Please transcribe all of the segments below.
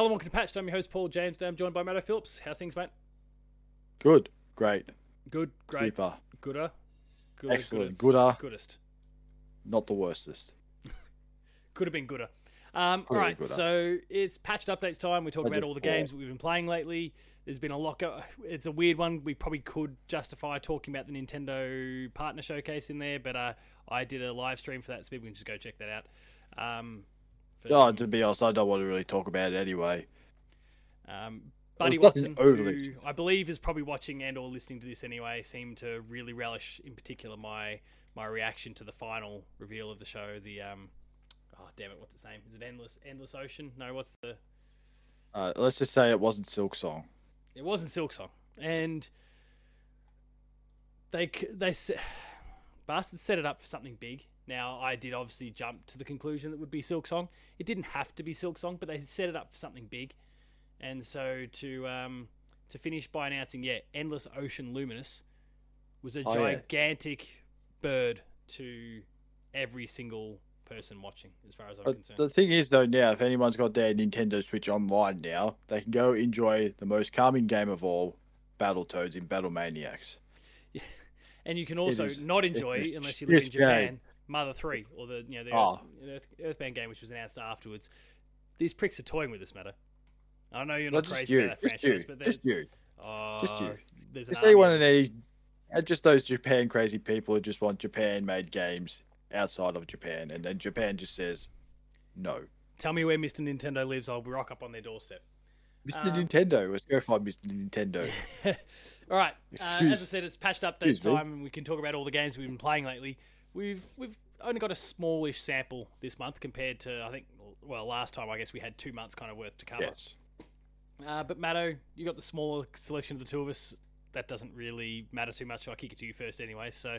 Hello, welcome to Patched. I'm your host, Paul James. Today I'm joined by Matto Phillips. How's things, mate? Good. Great. Good. Great. Deeper. Gooder. Gooder. Excellent. Gooder. Goodest. Not the worstest. Could have been gooder. All right, gooder. So it's Patched updates time. We talk about all the games that we've been playing lately. There's been a lot. It's a weird one. We probably could justify talking about the Nintendo partner showcase in there, but I did a live stream for that, so people can just go check that out. To be honest, I don't want to really talk about it anyway. Buddy Watson, who I believe is probably watching and or listening to this anyway, seemed to really relish, in particular, my reaction to the final reveal of the show. The oh damn it, what's its name? Is it Endless Ocean? No, what's the? Let's just say it wasn't Silksong. It wasn't Silksong, and they bastards set it up for something big. Now, I did obviously jump to the conclusion that would be Silksong. It didn't have to be Silksong, but they set it up for something big. And so to finish by announcing, Endless Ocean Luminous was a gigantic bird to every single person watching, as far as I'm concerned. The thing is, though, now, if anyone's got their Nintendo Switch online now, they can go enjoy the most calming game of all, Battletoads in Battle Maniacs. Yeah. And you can also not enjoy it unless you live in Japan. Game. Mother 3, or the Earthbound game, which was announced afterwards. These pricks are toying with this matter. I know you're not crazy about that franchise, but there's... Just anyone in any... Just those Japan crazy people who just want Japan-made games outside of Japan, and then Japan just says, no. Tell me where Mr. Nintendo lives, I'll rock up on their doorstep. Mr. Nintendo. Let's go find Mr. Nintendo. All right. As I said, it's patched updates time, and we can talk about all the games we've been playing lately. We've only got a smallish sample this month compared to, I think, last time I guess we had 2 months kind of worth to cover. Yes. But Matto, you got the smaller selection of the two of us. That doesn't really matter too much, so I'll kick it to you first anyway. So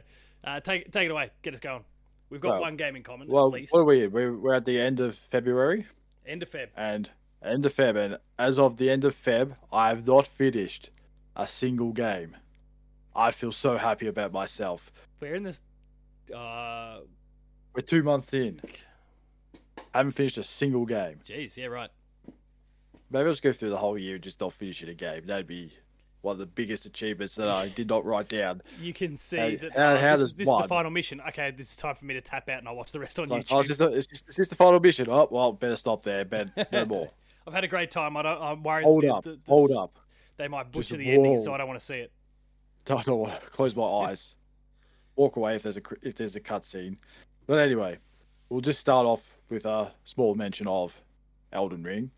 take it away. Get us going. We've got one game in common at least. What are we in? We're at the end of February? End of Feb. And as of the end of Feb, I have not finished a single game. I feel so happy about myself. We're in this... we're 2 months in. I haven't finished a single game. Jeez, yeah, right. Maybe I'll just go through the whole year and just not finish it a game. That'd be one of the biggest achievements that I did not write down. You can see that this is the final mission. Okay, this is time for me to tap out and I'll watch the rest on YouTube. Is this the final mission? Oh, well, better stop there, Ben. No more. I've had a great time. I'm worried. Hold up. They might butcher the ending, so I don't want to see it. I don't want to close my eyes. Walk away if there's a cutscene. But anyway, we'll just start off with a small mention of Elden Ring,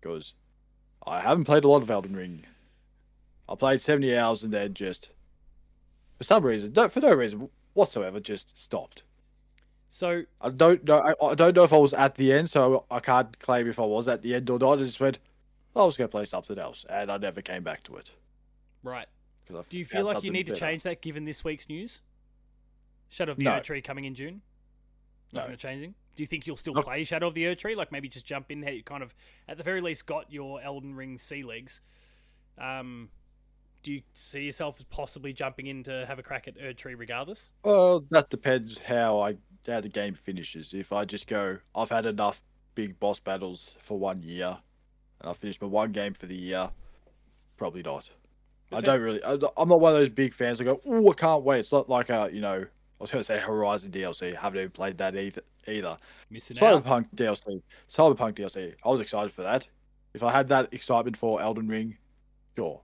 because I haven't played a lot of Elden Ring. I played 70 hours and then just, for no reason whatsoever, just stopped. So I don't know if I was at the end, so I can't claim if I was at the end or not. I just went, I was going to play something else, and I never came back to it. Right. Do you feel like you need to change that given this week's news? Shadow of the Erdtree coming in June? Not going to changing? Do you think you'll still play Shadow of the Erdtree? Like maybe just jump in, you kind of, at the very least, got your Elden Ring sea legs. Do you see yourself possibly jumping in to have a crack at Erdtree regardless? Well, that depends how the game finishes. If I just go, I've had enough big boss battles for 1 year, and I finished my one game for the year, probably not. I'm not one of those big fans that go, I can't wait. It's not like I was going to say Horizon DLC. Haven't even played that either. Cyberpunk DLC. I was excited for that. If I had that excitement for Elden Ring, sure.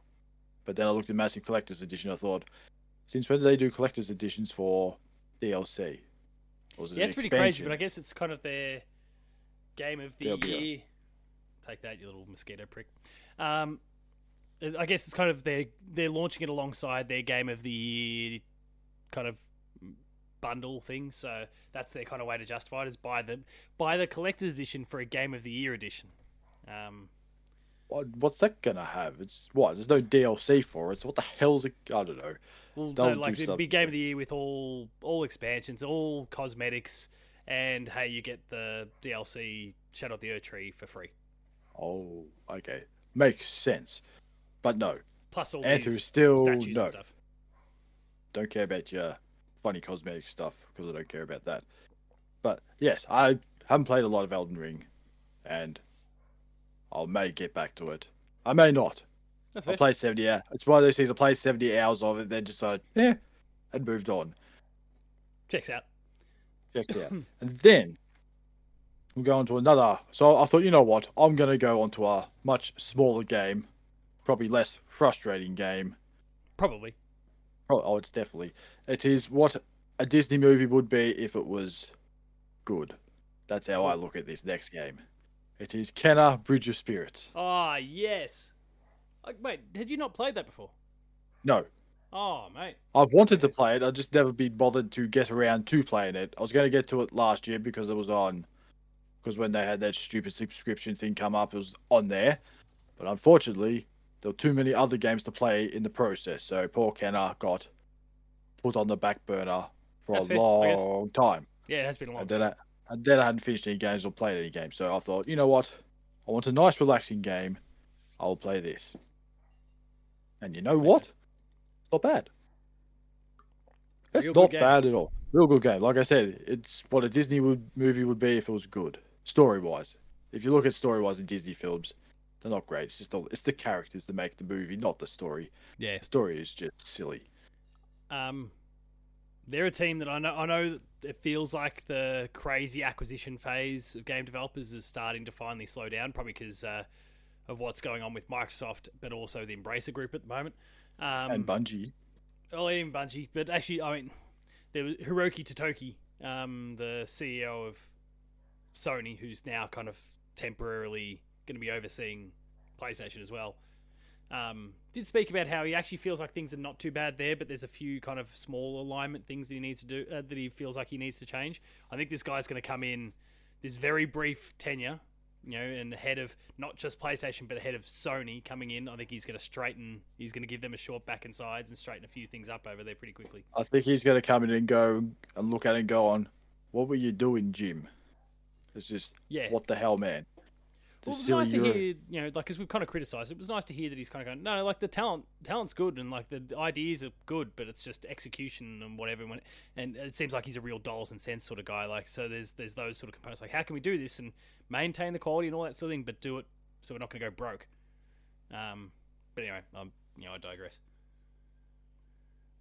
But then I looked at Massive Collector's Edition. I thought, since when do they do Collector's Editions for DLC? Or was it it's pretty crazy, but I guess it's kind of their game of the year. Take that, you little mosquito prick. I guess it's kind of they're launching it alongside their game of the year kind of bundle thing, so that's their kind of way to justify it, is buy the collector's edition for a game of the year edition. What's that gonna have? There's no DLC for it, so what the hell's it? I don't know. Well, it'd be game of the year with all expansions, all cosmetics, and hey, you get the DLC Shadow of the Erdtree for free. Oh, okay, makes sense. But no, plus all these still statues and stuff. Don't care about your funny cosmetic stuff, because I don't care about that. But yes, I haven't played a lot of Elden Ring, and I may get back to it. I may not. That's I played 70 hours. It's one of those things, I played 70 hours of it, then just like, yeah, and moved on. Checks out. Checks out. And then I'm going to another. So I thought, you know what? I'm going to go onto a much smaller game, probably less frustrating game. Probably. Oh, it's definitely. It is what a Disney movie would be if it was good. That's how I look at this next game. It is Kena, Bridge of Spirits. Ah, yes. Wait, had you not played that before? No. Oh, mate. I've wanted to play it. I've just never been bothered to get around to playing it. I was going to get to it last year because it was on... Because when they had that stupid subscription thing come up, it was on there. But unfortunately, there were too many other games to play in the process. So poor Kena got put on the back burner for a long time. Yeah, it has been a long time. And then I hadn't finished any games or played any games. So I thought, you know what? I want a nice, relaxing game. I'll play this. And you know what? It's not bad. It's not bad at all. Real good game. Like I said, it's what a Disney movie would be if it was good. Story-wise. If you look at story-wise in Disney films, they're not great. It's just it's the characters that make the movie, not the story. Yeah. The story is just silly. They're a team that I know it feels like the crazy acquisition phase of game developers is starting to finally slow down, probably because of what's going on with Microsoft, but also the Embracer Group at the moment. And Bungie. Oh, even Bungie. But actually, I mean, there was Hiroki Totoki, the CEO of Sony, who's now kind of temporarily going to be overseeing PlayStation as well. Did speak about how he actually feels like things are not too bad there, but there's a few kind of small alignment things that he needs to do, that he feels like he needs to change. I think this guy's going to come in this very brief tenure, you know, and the head of not just PlayStation, but the head of Sony coming in. I think he's going to he's going to give them a short back and sides and straighten a few things up over there pretty quickly. I think he's going to come in and go and look at it and go on, what were you doing, Jim? It's just, what the hell, man? Well, it was nice to hear, you know, like, because we've kind of criticised, it was nice to hear that he's kind of going, no, like, the talent's good, and, like, the ideas are good, but it's just execution and whatever. And it seems like he's a real dollars and cents sort of guy, like, so there's those sort of components, like, how can we do this and maintain the quality and all that sort of thing, but do it so we're not going to go broke. But anyway, you know, I digress.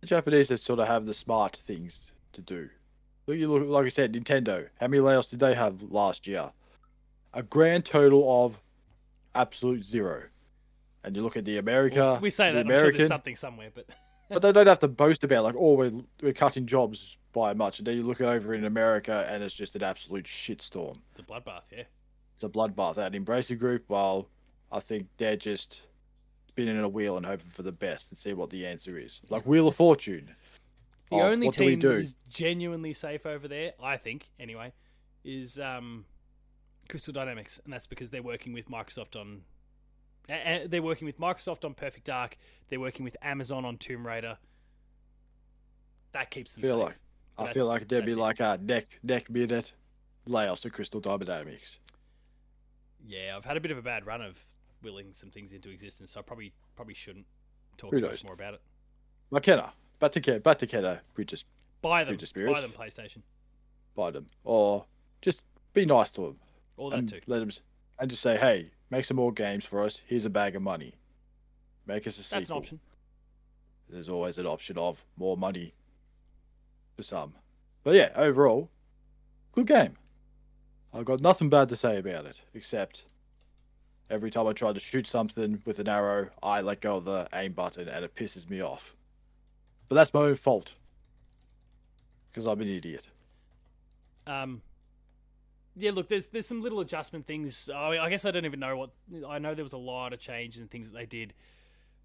The Japanese sort of have the smart things to do. Look, like I said, Nintendo, how many layoffs did they have last year? A grand total of absolute zero. And you look at the America... Well, we say that, I'm sure there's something somewhere, but... But they don't have to boast about, like, oh, we're cutting jobs by much. And then you look over in America, and it's just an absolute shitstorm. It's a bloodbath, yeah. It's a bloodbath. That Embracer Group, well, I think they're just spinning a wheel and hoping for the best and see what the answer is. Like Wheel of Fortune. The only team that is genuinely safe over there, I think, anyway, is... Crystal Dynamics, and that's because they're working with Microsoft on Perfect Dark. They're working with Amazon on Tomb Raider. That keeps them safe. I feel like there'd be like a neck minute layoffs at Crystal Dynamics. Yeah, I've had a bit of a bad run of willing some things into existence, so I probably shouldn't talk too much more about it. Makena, Bataketa, Bridges. Buy them, PlayStation. Buy them, or just be nice to them. All that too. Let them, and just say, hey, make some more games for us. Here's a bag of money. Make us a sequel. That's an option. There's always an option of more money for some. But yeah, overall, good game. I've got nothing bad to say about it, except every time I try to shoot something with an arrow, I let go of the aim button and it pisses me off. But that's my own fault. Because I'm an idiot. Yeah, look, there's some little adjustment things. I guess I don't even know what... I know there was a lot of changes and things that they did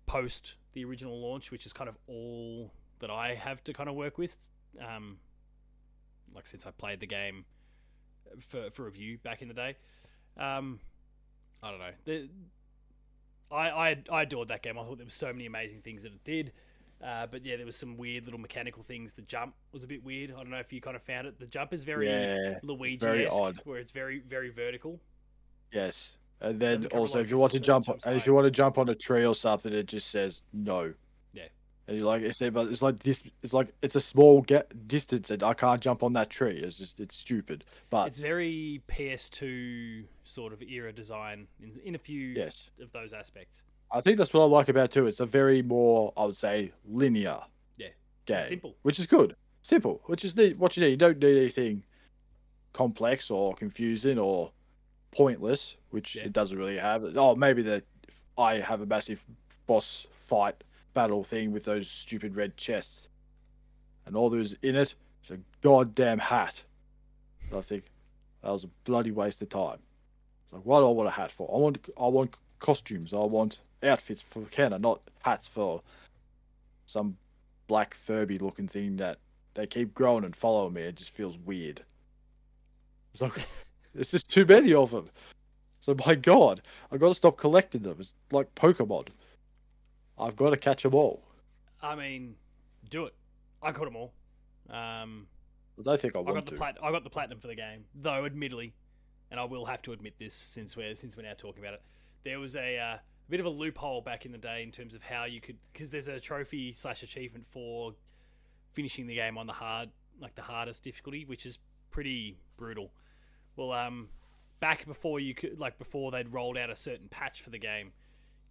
post the original launch, which is kind of all that I have to kind of work with. Like, since I played the game for review back in the day. I don't know. I adored that game. I thought there were so many amazing things that it did. But yeah, there was some weird little mechanical things. The jump was a bit weird. I don't know if you kind of found it. The jump is very Luigi-esque, very odd. Where it's very, very vertical. Yes, and then also if you want to jump on a tree or something, it just says no. Yeah, And like I say, but it's like this. It's like it's a small distance, and I can't jump on that tree. It's just it's stupid. But it's very PS2 sort of era design in a few of those aspects. I think that's what I like about it too. It's a very more, I would say, linear game, simple, which is good. Simple, which is what you need. You don't need anything complex or confusing or pointless, which it doesn't really have. Oh, maybe I have a massive boss fight battle thing with those stupid red chests, and all there is in it is a goddamn hat. And I think that was a bloody waste of time. It's like, what do I want a hat for? I want costumes. I want outfits for Kena, not hats for some black Furby looking thing that they keep growing and following me. It just feels weird. It's like it's just too many of them. So my God, I've got to stop collecting them. It's like Pokemon. I've got to catch them all. I mean, do it. I caught them all. I don't think I want to. I got the platinum for the game, though. Admittedly, and I will have to admit this since we're now talking about it, there was a bit of a loophole back in the day in terms of how you could, because there's a trophy / achievement for finishing the game on the hardest difficulty, which is pretty brutal. Well, back before you could, before they'd rolled out a certain patch for the game,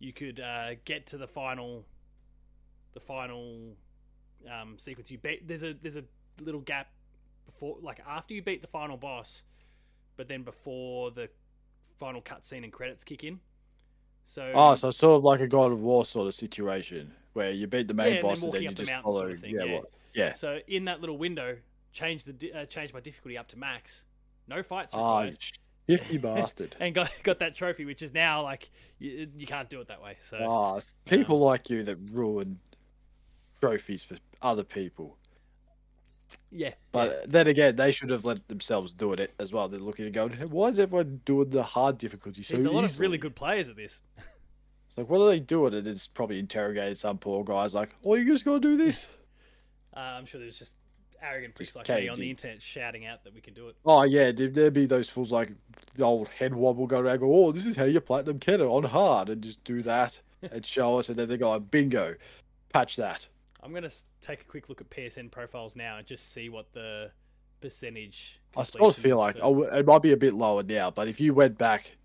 you could get to the final sequence. There's a little gap before, after you beat the final boss, but then before the final cutscene and credits kick in. So it's sort of like a God of War sort of situation where you beat the main boss and then you just follow. Sort of thing, So in that little window, change my difficulty up to max. No fights required. You bastard. And got that trophy, which is now you can't do it that way. So people like you that ruin trophies for other people. Yeah. But then again, they should have let themselves do it as well. They're looking and going, hey, why is everyone doing the hard difficulty so easily? There's a lot of really good players at this. It's like, what are they doing? And it's probably interrogated some poor guys like, oh, you just got to do this? I'm sure there's just arrogant pricks like me on the internet shouting out that we can do it. Oh yeah, dude, there'd be those fools like the old head wobble going around, go, oh, this is how you platinum Kena on hard, and just do that and show it, and then they go, bingo, patch that. I'm gonna take a quick look at PSN profiles now and just see what the percentage. I sort of feel like it might be a bit lower now, but if you went back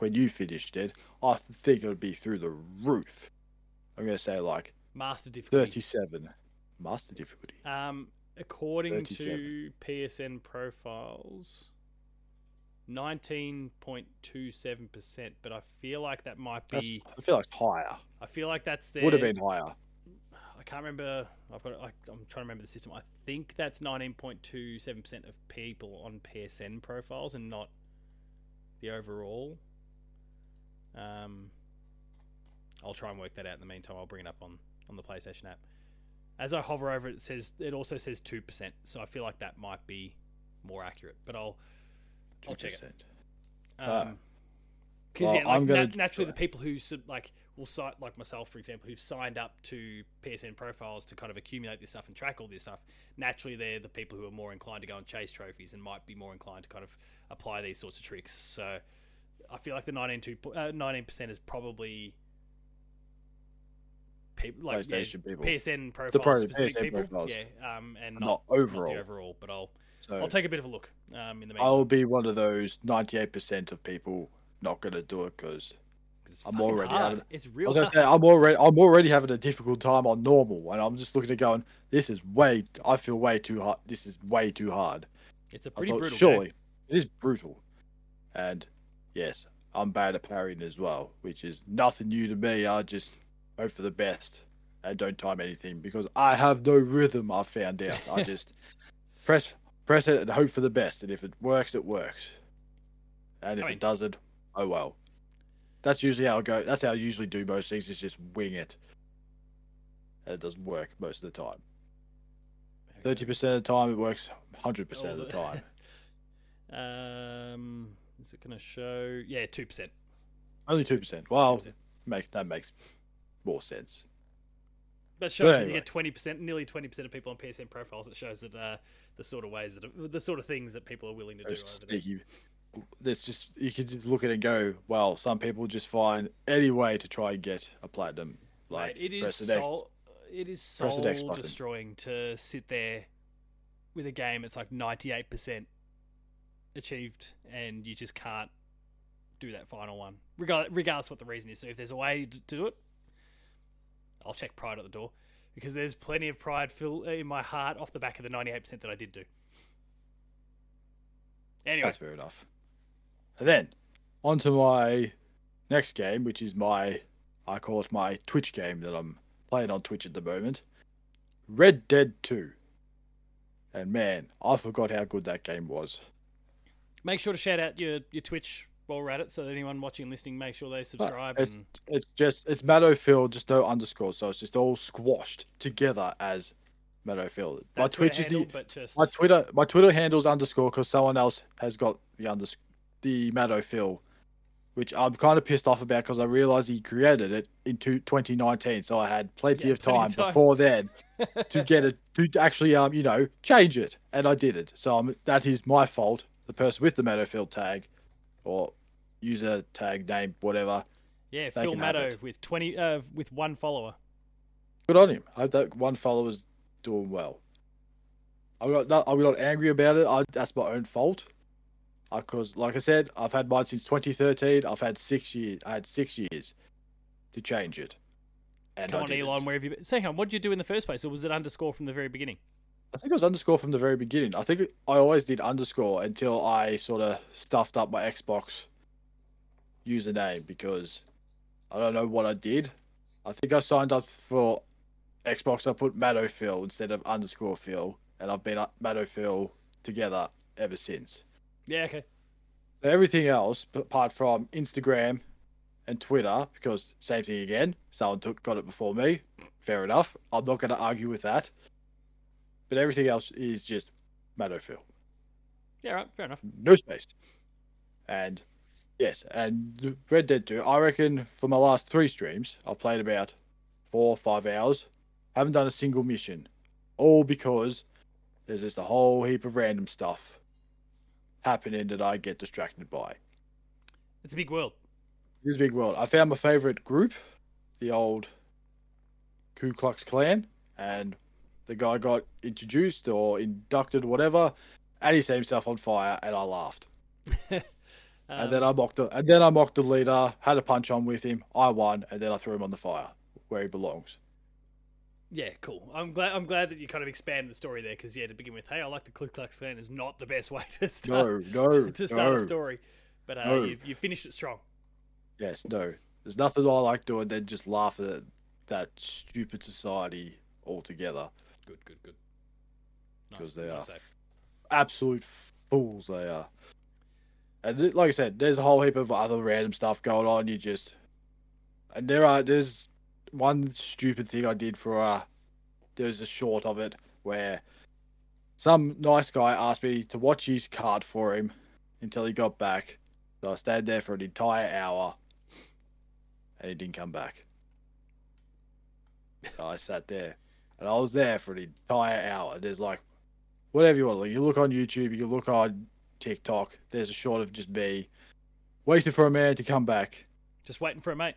when you finished it, I think it would be through the roof. I'm gonna say like master difficulty 37, master difficulty. According to PSN profiles, 19.27%, but I feel like that might be. I feel like it's higher. I feel like that's there. Would have been higher. I can't remember. I'm trying to remember the system. I think that's 19.27% of people on PSN profiles and not the overall. I'll try and work that out in the meantime. I'll bring it up on the PlayStation app. As I hover over it, it also says 2%, so I feel like that might be more accurate. But I'll check it. Because naturally, the people who will cite, like myself, for example, who've signed up to PSN profiles to kind of accumulate this stuff and track all this stuff. Naturally, they're the people who are more inclined to go and chase trophies and might be more inclined to kind of apply these sorts of tricks. So I feel like the 19% is probably. People. PSN profiles, specific PSN people, profiles. And not overall. But I'll take a bit of a look. In the meantime, I'll be one of those 98% of people not going to do it because I'm already having. It's real. I'm already having a difficult time on normal, and I'm just looking at going. I feel way too hard. This is way too hard. It's a pretty brutal. Surely game. It is brutal, and yes, I'm bad at parrying as well, which is nothing new to me. I just. Hope for the best and don't time anything because I have no rhythm. I've found out. I just press it and hope for the best. And if it works, it works. And if it doesn't, oh well. That's usually how I go. That's how I usually do most things. Is just wing it. And it doesn't work most of the time. 30% of the time it works. 100% of the time. Is it going to show? Yeah, 2%. Only 2%. Well, 2%. That makes more sense. That shows when you get 20%, nearly 20% of people on PSN profiles. It shows that the sort of things that people are willing to do. There's just you can just look at it and go, well, some people just find any way to try and get a platinum. Like it is it is soul destroying to sit there with a game it's like 98% achieved and you just can't do that final one, regardless of what the reason is. So if there's a way to do it, I'll check Pride at the door, because there's plenty of pride in my heart off the back of the 98% that I did do. Anyway. That's fair enough. And then, on to my next game, which is my, I call it my Twitch game that I'm playing on Twitch at the moment, Red Dead 2. And man, I forgot how good that game was. Make sure to shout out your Twitch while we're at it, so that anyone watching and listening, make sure they subscribe. It's Maddofield, just no underscore, so it's just all squashed together as Maddofield. My Twitch handle, my Twitter handle's underscore because someone else has got the Maddofield, which I'm kind of pissed off about because I realized he created it in 2019, so I had plenty of time before then to get it to actually change it, and I did it. So that is my fault. The person with the Maddofield tag, or user tag name, whatever. Yeah, Phil Maddo with one follower. Good on him. I hope that one follower's doing well. I'm not angry about it. That's my own fault. Because, like I said, I've had mine since 2013. I've had 6 years. I had 6 years to change it. And come on, Elon, where have you been? Say, what did you do in the first place? Or was it underscore from the very beginning? I think it was underscore from the very beginning. I think I always did underscore until I sort of stuffed up my Xbox username because I don't know what I did. I think I signed up for Xbox. I put Maddofield instead of underscore Phil, and I've been Maddofield together ever since. Yeah, okay. Everything else, apart from Instagram and Twitter, because same thing again, someone got it before me. Fair enough. I'm not going to argue with that. But everything else is just Maddofield. Yeah, right. Fair enough. No space. And yes, and Red Dead 2, I reckon for my last 3 streams, I've played about 4 or 5 hours. Haven't done a single mission. All because there's just a whole heap of random stuff happening that I get distracted by. It's a big world. It is a big world. I found my favorite group, the old Ku Klux Klan, and the guy got introduced or inducted, whatever, and he set himself on fire, and I laughed. And then I mocked the leader, had a punch on with him, I won, and then I threw him on the fire where he belongs. Yeah, cool. I'm glad that you kind of expanded the story there, because to begin with, hey, I like the Ku Klux Klan is not the best way to start a story, but you finished it strong. Yes, no, there's nothing I like doing than just laugh at that stupid society altogether. Good. Because nice, they are absolute fools, they are. And like I said, there's a whole heap of other random stuff going on. There's one stupid thing I did there's a short of it where some nice guy asked me to watch his card for him until he got back. So I stayed there for an entire hour and he didn't come back. So I sat there. And I was there for an entire hour. There's whatever you want to look. You look on YouTube, you can look on TikTok. There's a short of just me waiting for a man to come back. Just waiting for a mate.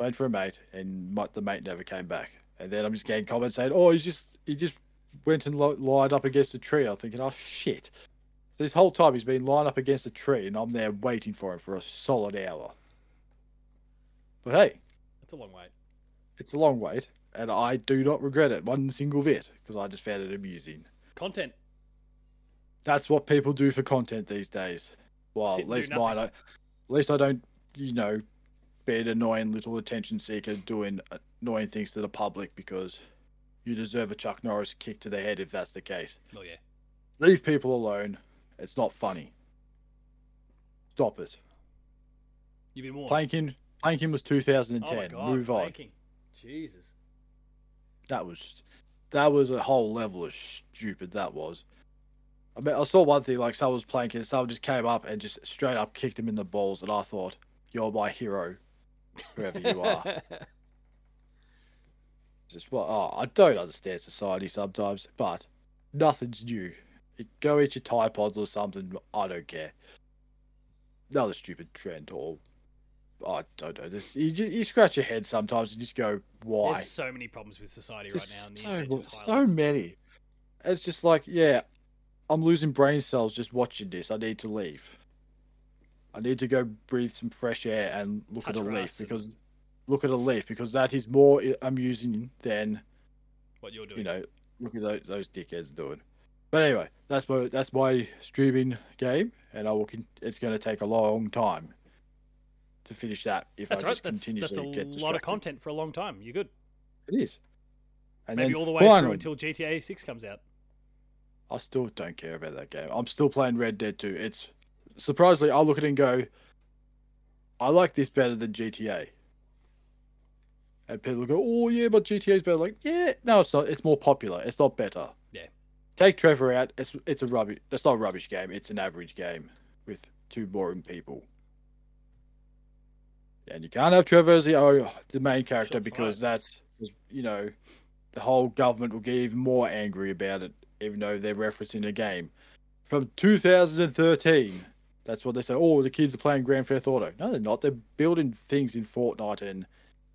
Waiting for a mate. And the mate never came back. And then I'm just getting comments saying, oh, he just went and lined up against a tree. I'm thinking, oh, shit. This whole time he's been lined up against a tree and I'm there waiting for him for a solid hour. But hey. That's a long wait. It's a long wait. And I do not regret it one single bit, because I just found it amusing. Content. That's what people do for content these days. Well, at least I don't, be an annoying little attention seeker doing annoying things to the public, because you deserve a Chuck Norris kick to the head if that's the case. Oh, yeah. Leave people alone. It's not funny. Stop it. You've been warned. Planking was 2010. Oh my God, move on. Planking. Jesus. That was a whole level of stupid, that was. I mean, I saw one thing, someone was playing and someone just came up and just straight up kicked him in the balls, and I thought, you're my hero, whoever you are. I don't understand society sometimes, but nothing's new. Go eat your Tide Pods or something, I don't care. Another stupid trend or I don't know. Just, you scratch your head sometimes and just go, why? There's so many problems with society right now. And so many. It's just like, yeah, I'm losing brain cells just watching this. I need to leave. I need to go breathe some fresh air and look at a leaf, because that is more amusing than what you're doing. You know, look at those dickheads doing. But anyway, that's my streaming game, and it's going to take a long time to finish that. That's a lot of content for a long time. You're good. It is. And maybe all the way through until GTA 6 comes out. I still don't care about that game. I'm still playing Red Dead 2. It's surprisingly, I'll look at it and go, I like this better than GTA. And people go, oh yeah, but GTA's better. Like, yeah, no, it's not. It's more popular. It's not better. Yeah. Take Trevor out. It's a rubbish. That's not a rubbish game. It's an average game with two boring people. And you can't have Trevor as the main character because the whole government will get even more angry about it, even though they're referencing a game from 2013. That's what they say. Oh, the kids are playing Grand Theft Auto. No, they're not. They're building things in Fortnite and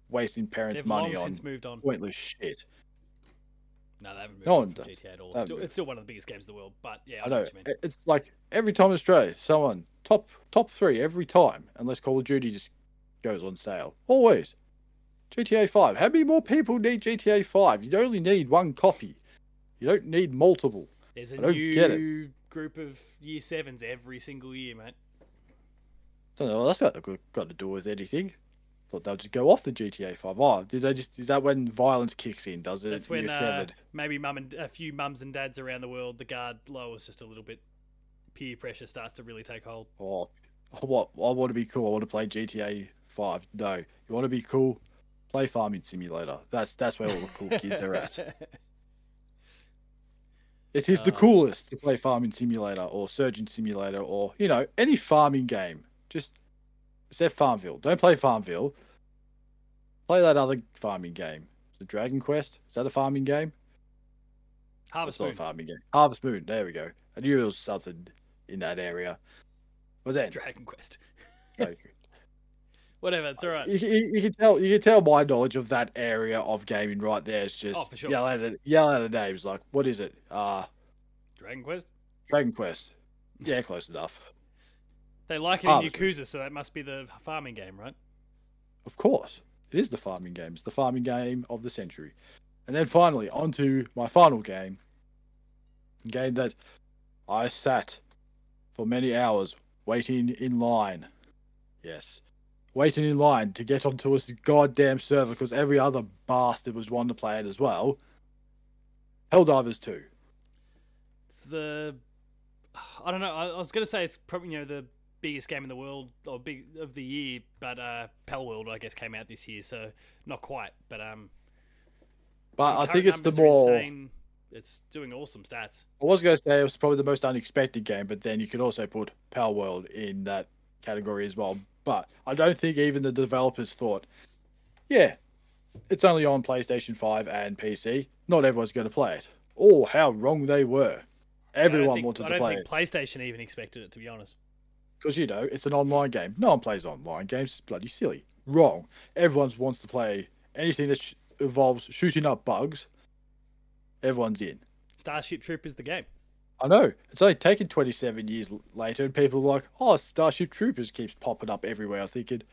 wasting parents' money on pointless shit. No, they haven't moved on from GTA at all. It's still one of the biggest games in the world, but yeah, I know what you mean. It's like every time in Australia, someone top three every time, unless Call of Duty just goes on sale. Always. GTA 5. How many more people need GTA 5? You only need one copy. You don't need multiple. There's a new group of year 7s every single year, mate. I don't know. That's got to do with anything. Thought they'll just go off the GTA 5. Oh, is that when violence kicks in, does it? That's when maybe a few mums and dads around the world, the guard lowers just a little bit. Peer pressure starts to really take hold. Oh, I want to be cool. I want to play GTA 5. No, you want to be cool? Play Farming Simulator. That's where all the cool kids are at. It is the coolest to play Farming Simulator or Surgeon Simulator or, any farming game. Just... except Farmville. Don't play Farmville. Play that other farming game. The Dragon Quest. Is that a farming game? Harvest Moon. That's not a farming game. Harvest Moon. There we go. I knew there was something in that area. But then Dragon Quest. Whatever. It's all right. You can tell. You can tell my knowledge of that area of gaming right there is just for sure. Yell out the names. Like, what is it? Dragon Quest. Dragon Quest. Yeah, close enough. They like it in Yakuza, so that must be the farming game, right? Of course. It is the farming game. It's the farming game of the century. And then finally, on to my final game. A game that I sat for many hours waiting in line. Yes. Waiting in line to get onto this goddamn server because every other bastard was wanting to play it as well. Helldivers 2. I don't know. I was going to say it's probably, the biggest game in the world, or big of the year, but Palworld, I guess, came out this year, so not quite, but I think it's the more insane. It's doing awesome stats. I was going to say it was probably the most unexpected game, but then you could also put Palworld in that category as well, but I don't think even the developers thought, yeah, it's only on PlayStation 5 and PC, not everyone's going to play it. Oh, how wrong they were. I don't think PlayStation even expected it, to be honest. Because, it's an online game. No one plays online games. It's bloody silly. Wrong. Everyone wants to play anything that involves shooting up bugs. Everyone's in. Starship Troopers the game. I know. It's only taken 27 years later, and people are like, oh, Starship Troopers keeps popping up everywhere. I'm thinking,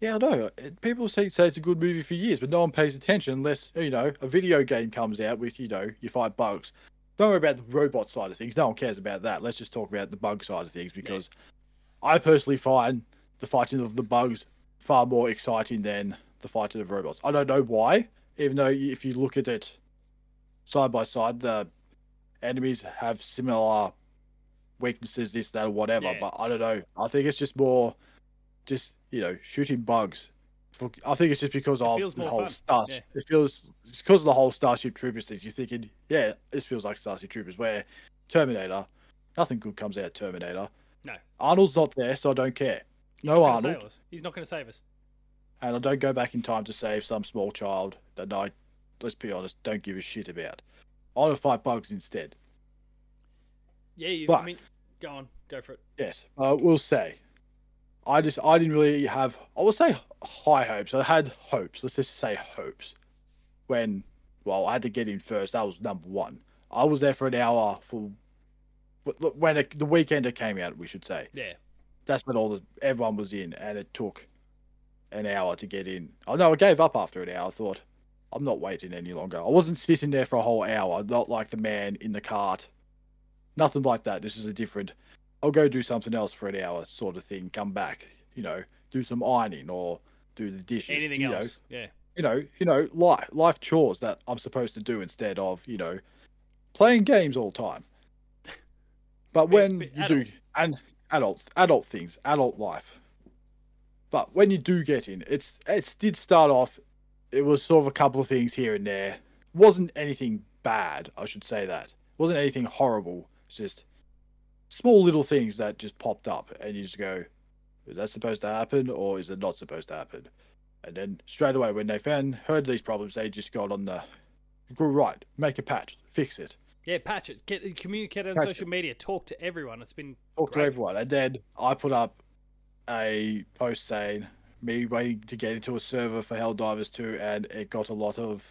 yeah, I know. People say it's a good movie for years, but no one pays attention unless, a video game comes out with, you fight bugs. Don't worry about the robot side of things. No one cares about that. Let's just talk about the bug side of things, because... yeah. I personally find the fighting of the bugs far more exciting than the fighting of robots. I don't know why, even though if you look at it side by side, the enemies have similar weaknesses, this, that, or whatever. Yeah. But I don't know. I think it's just more, shooting bugs. I think it's just because of the whole Starship. Yeah. It's because of the whole Starship Troopers thing. You're thinking, yeah, this feels like Starship Troopers, where Terminator, nothing good comes out of Terminator. No. Arnold's not there, so I don't care. No Arnold. He's not going to save us. And I don't go back in time to save some small child that I, let's be honest, don't give a shit about. I want to fight bugs instead. Yeah, go for it. Yes, I will say, I didn't really have, I would say, high hopes. I had hopes. Let's just say hopes. Well, I had to get in first. That was number one. I was there for an hour for when the weekend it came out, we should say. Yeah. That's when everyone was in, and it took an hour to get in. Oh no, I gave up after an hour. I thought, I'm not waiting any longer. I wasn't sitting there for a whole hour. Not like the man in the cart. Nothing like that. This is a different, I'll go do something else for an hour sort of thing. Come back, do some ironing or do the dishes. Anything else. Yeah. Life chores that I'm supposed to do instead of, playing games all the time. But when you do, and adult things, adult life. But when you do get in, it did start off, it was sort of a couple of things here and there. Wasn't anything bad, I should say that. Wasn't anything horrible. It's just small little things that just popped up and you just go, is that supposed to happen or is it not supposed to happen? And then straight away when they heard these problems, they just got on right, make a patch, fix it. Yeah, patch it. Communicate on social media. Talk to everyone. It's been great. To everyone. And then I put up a post saying me waiting to get into a server for Helldivers 2, and it got a lot of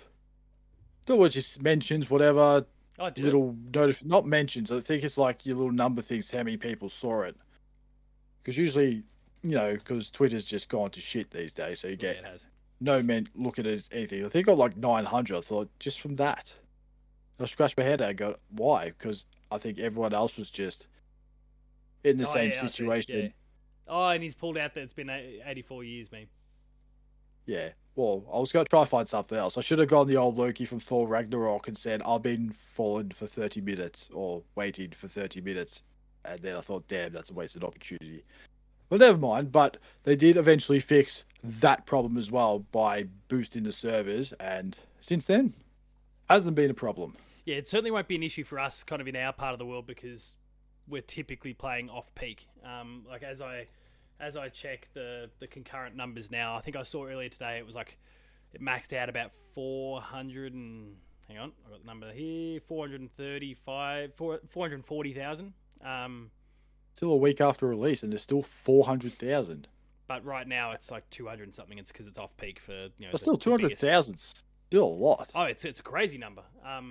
mentions, whatever. I did. Little not mentions. I think it's like your little number things, how many people saw it. Because usually, because Twitter's just gone to shit these days, so you get no men look at it as anything. I think I got like 900. I thought just from that. I scratched my head and go, why? Because I think everyone else was just in the same situation. Yeah. Oh, and he's pulled out that it's been 84 years, man. Yeah. Well, I was going to try to find something else. I should have gone the old Loki from Thor Ragnarok and said, I've been fallen for 30 minutes or waited for 30 minutes. And then I thought, damn, that's a wasted opportunity. Well, never mind. But they did eventually fix that problem as well by boosting the servers. And since then, hasn't been a problem. Yeah, it certainly won't be an issue for us kind of in our part of the world because we're typically playing off-peak. Like as I check the concurrent numbers now, I think I saw earlier today it was like it maxed out about 400 and... Hang on, I've got the number here. 440,000. Still a week after release and there's still 400,000. But right now it's like 200 and something. It's because it's off-peak for... But still 200,000 still a lot. Oh, it's a crazy number.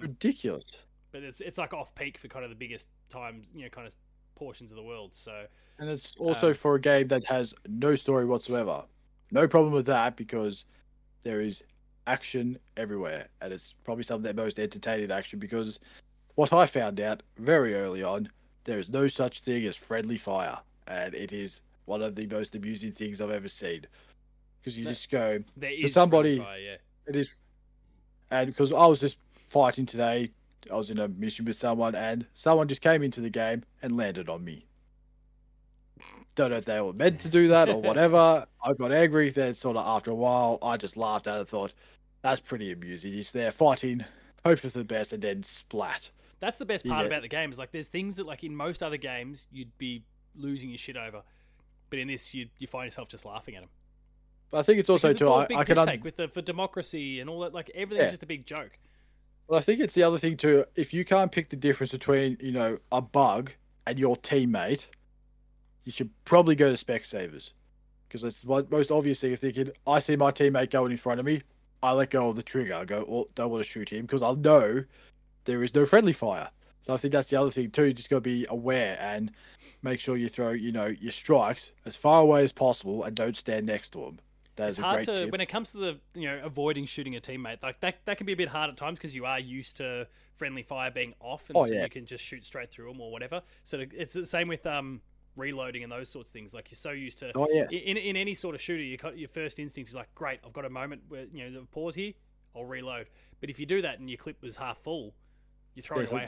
Ridiculous. But it's like off peak for kind of the biggest times, kind of portions of the world. So, and it's also for a game that has no story whatsoever. No problem with that because there is action everywhere, and it's probably some of their most entertaining action. Because what I found out very early on, there is no such thing as friendly fire, and it is one of the most amusing things I've ever seen. Because you just go, there's somebody. Fire, yeah. It is. And because I was just fighting today, I was in a mission with someone, and someone just came into the game and landed on me. Don't know if they were meant to do that or whatever. I got angry. Then sort of after a while, I just laughed at it and thought, that's pretty amusing. He's there fighting, hope for the best, and then splat. That's the best part about the game is like there's things that like in most other games you'd be losing your shit over, but in this you find yourself just laughing at them. But I think it's also too. I can take for democracy and all that. Like everything's just a big joke. Well, I think it's the other thing too. If you can't pick the difference between a bug and your teammate, you should probably go to Specsavers because it's the most obvious thing. You're thinking, I see my teammate going in front of me, I let go of the trigger. I go, well, don't want to shoot him because I know there is no friendly fire. So I think that's the other thing too. You just got to be aware and make sure you throw your strikes as far away as possible and don't stand next to them. It's hard to, when it comes to the avoiding shooting a teammate, like that can be a bit hard at times because you are used to friendly fire being off, and you can just shoot straight through them or whatever. So it's the same with reloading and those sorts of things. Like you're so used to in any sort of shooter, your first instinct is like, great, I've got a moment where the pause here, I'll reload. But if you do that and your clip was half full, you throw away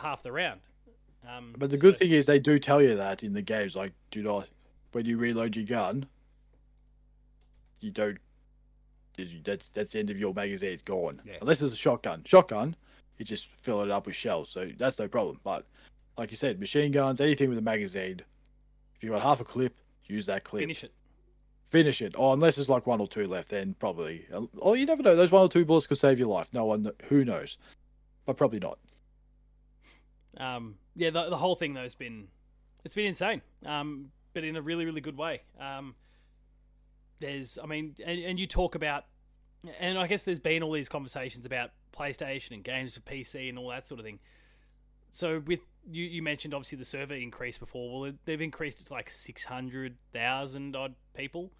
half the round. But the good thing is they do tell you that in the games, like do not when you reload your gun. You don't. That's the end of your magazine. It's gone. Yeah. Unless it's a shotgun. You just fill it up with shells. So that's no problem. But like you said, machine guns, anything with a magazine. If you got half a clip, use that clip. Finish it. Or unless there's like one or two left, then probably. Or you never know. Those one or two bullets could save your life. No one. Who knows? But probably not. The whole thing though has been, it's been insane. but in a really, really good way. There's, I mean, and you talk about, and I guess there's been all these conversations about PlayStation and games for PC and all that sort of thing. So with, you mentioned obviously the server increase before. Well, they've increased it to like 600,000 odd people,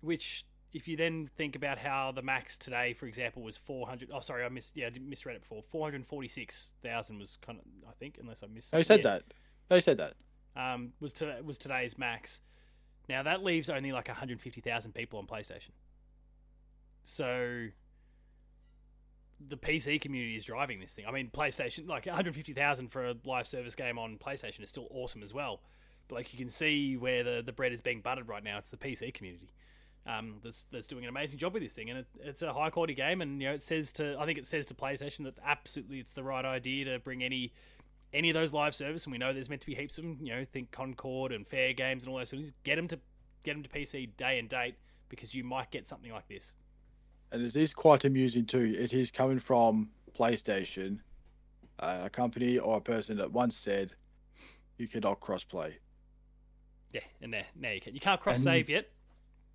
which if you then think about how the max today, for example, was 400. Oh, sorry, I misread it before. 446,000 was kind of, I think, unless I missed. I said that. Was today's max. Now that leaves only like 150,000 people on PlayStation. So the PC community is driving this thing. I mean, PlayStation, like 150,000 for a live service game on PlayStation is still awesome as well. But like you can see where the bread is being buttered right now. It's the PC community that's doing an amazing job with this thing, and it's a high quality game. And you know, it says to PlayStation that absolutely it's the right idea to bring any of those live service. And we know there's meant to be heaps of them. You know, think Concord and Fair Games and all those things. Get them to PC day and date, because you might get something like this. And it is quite amusing too. It is coming from PlayStation, a company or a person that once said you cannot crossplay. Yeah, and now you can. You can't cross save yet,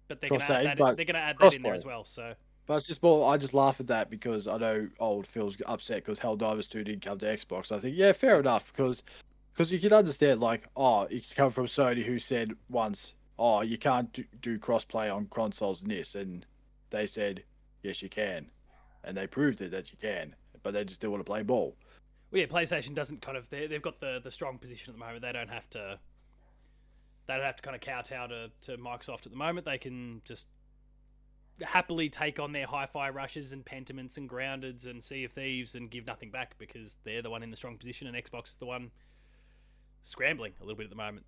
but they're going to add that in there as well. So, but it's just more. I just laugh at that because I know old Phil's upset because Helldivers 2 didn't come to Xbox. I think yeah, fair enough, because you can understand like it's come from Sony who said once you can't do crossplay on consoles and this, and they said. Yes, you can. And they proved it that you can, but they just do want to play ball. Well, yeah, PlayStation doesn't kind of... They've got the strong position at the moment. They don't have to... They don't have to kind of kowtow to Microsoft at the moment. They can just happily take on their Hi-Fi Rushes and Pentiments and Groundeds and Sea of Thieves and give nothing back because they're the one in the strong position and Xbox is the one scrambling a little bit at the moment.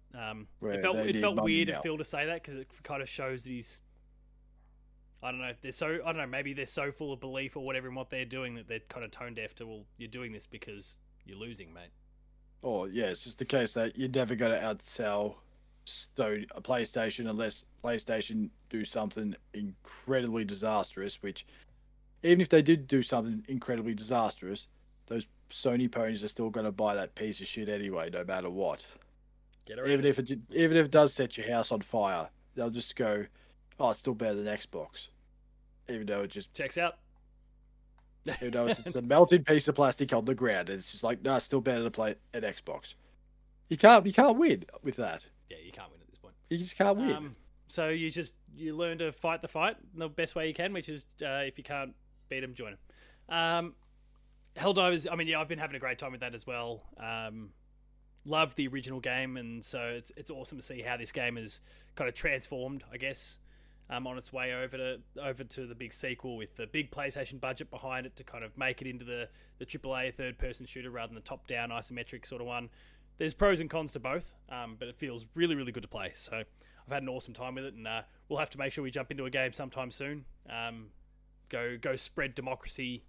It felt weird to Phil to say that because it kind of shows that he's... I don't know. Maybe they're so full of belief or whatever in what they're doing that they're kind of tone deaf to. Well, you're doing this because you're losing, mate. Oh yeah, it's just the case that you're never going to outsell a PlayStation unless PlayStation do something incredibly disastrous. Which, even if they did do something incredibly disastrous, those Sony ponies are still going to buy that piece of shit anyway, no matter what. Even if it does set your house on fire, they'll just go. Oh, it's still better than Xbox. Even though it just... Checks out. Even though it's just a melted piece of plastic on the ground. And it's just like, no, it's still better to play at Xbox. You can't win with that. Yeah, you can't win at this point. You just can't win. So you learn to fight the fight the best way you can, which is if you can't beat them, join them. Helldivers, I mean, yeah, I've been having a great time with that as well. Loved the original game, and so it's awesome to see how this game is kind of transformed, I guess. On its way over to the big sequel with the big PlayStation budget behind it to kind of make it into the AAA third-person shooter rather than the top-down isometric sort of one. There's pros and cons to both, but it feels really, really good to play. So I've had an awesome time with it, and we'll have to make sure we jump into a game sometime soon. Go spread democracy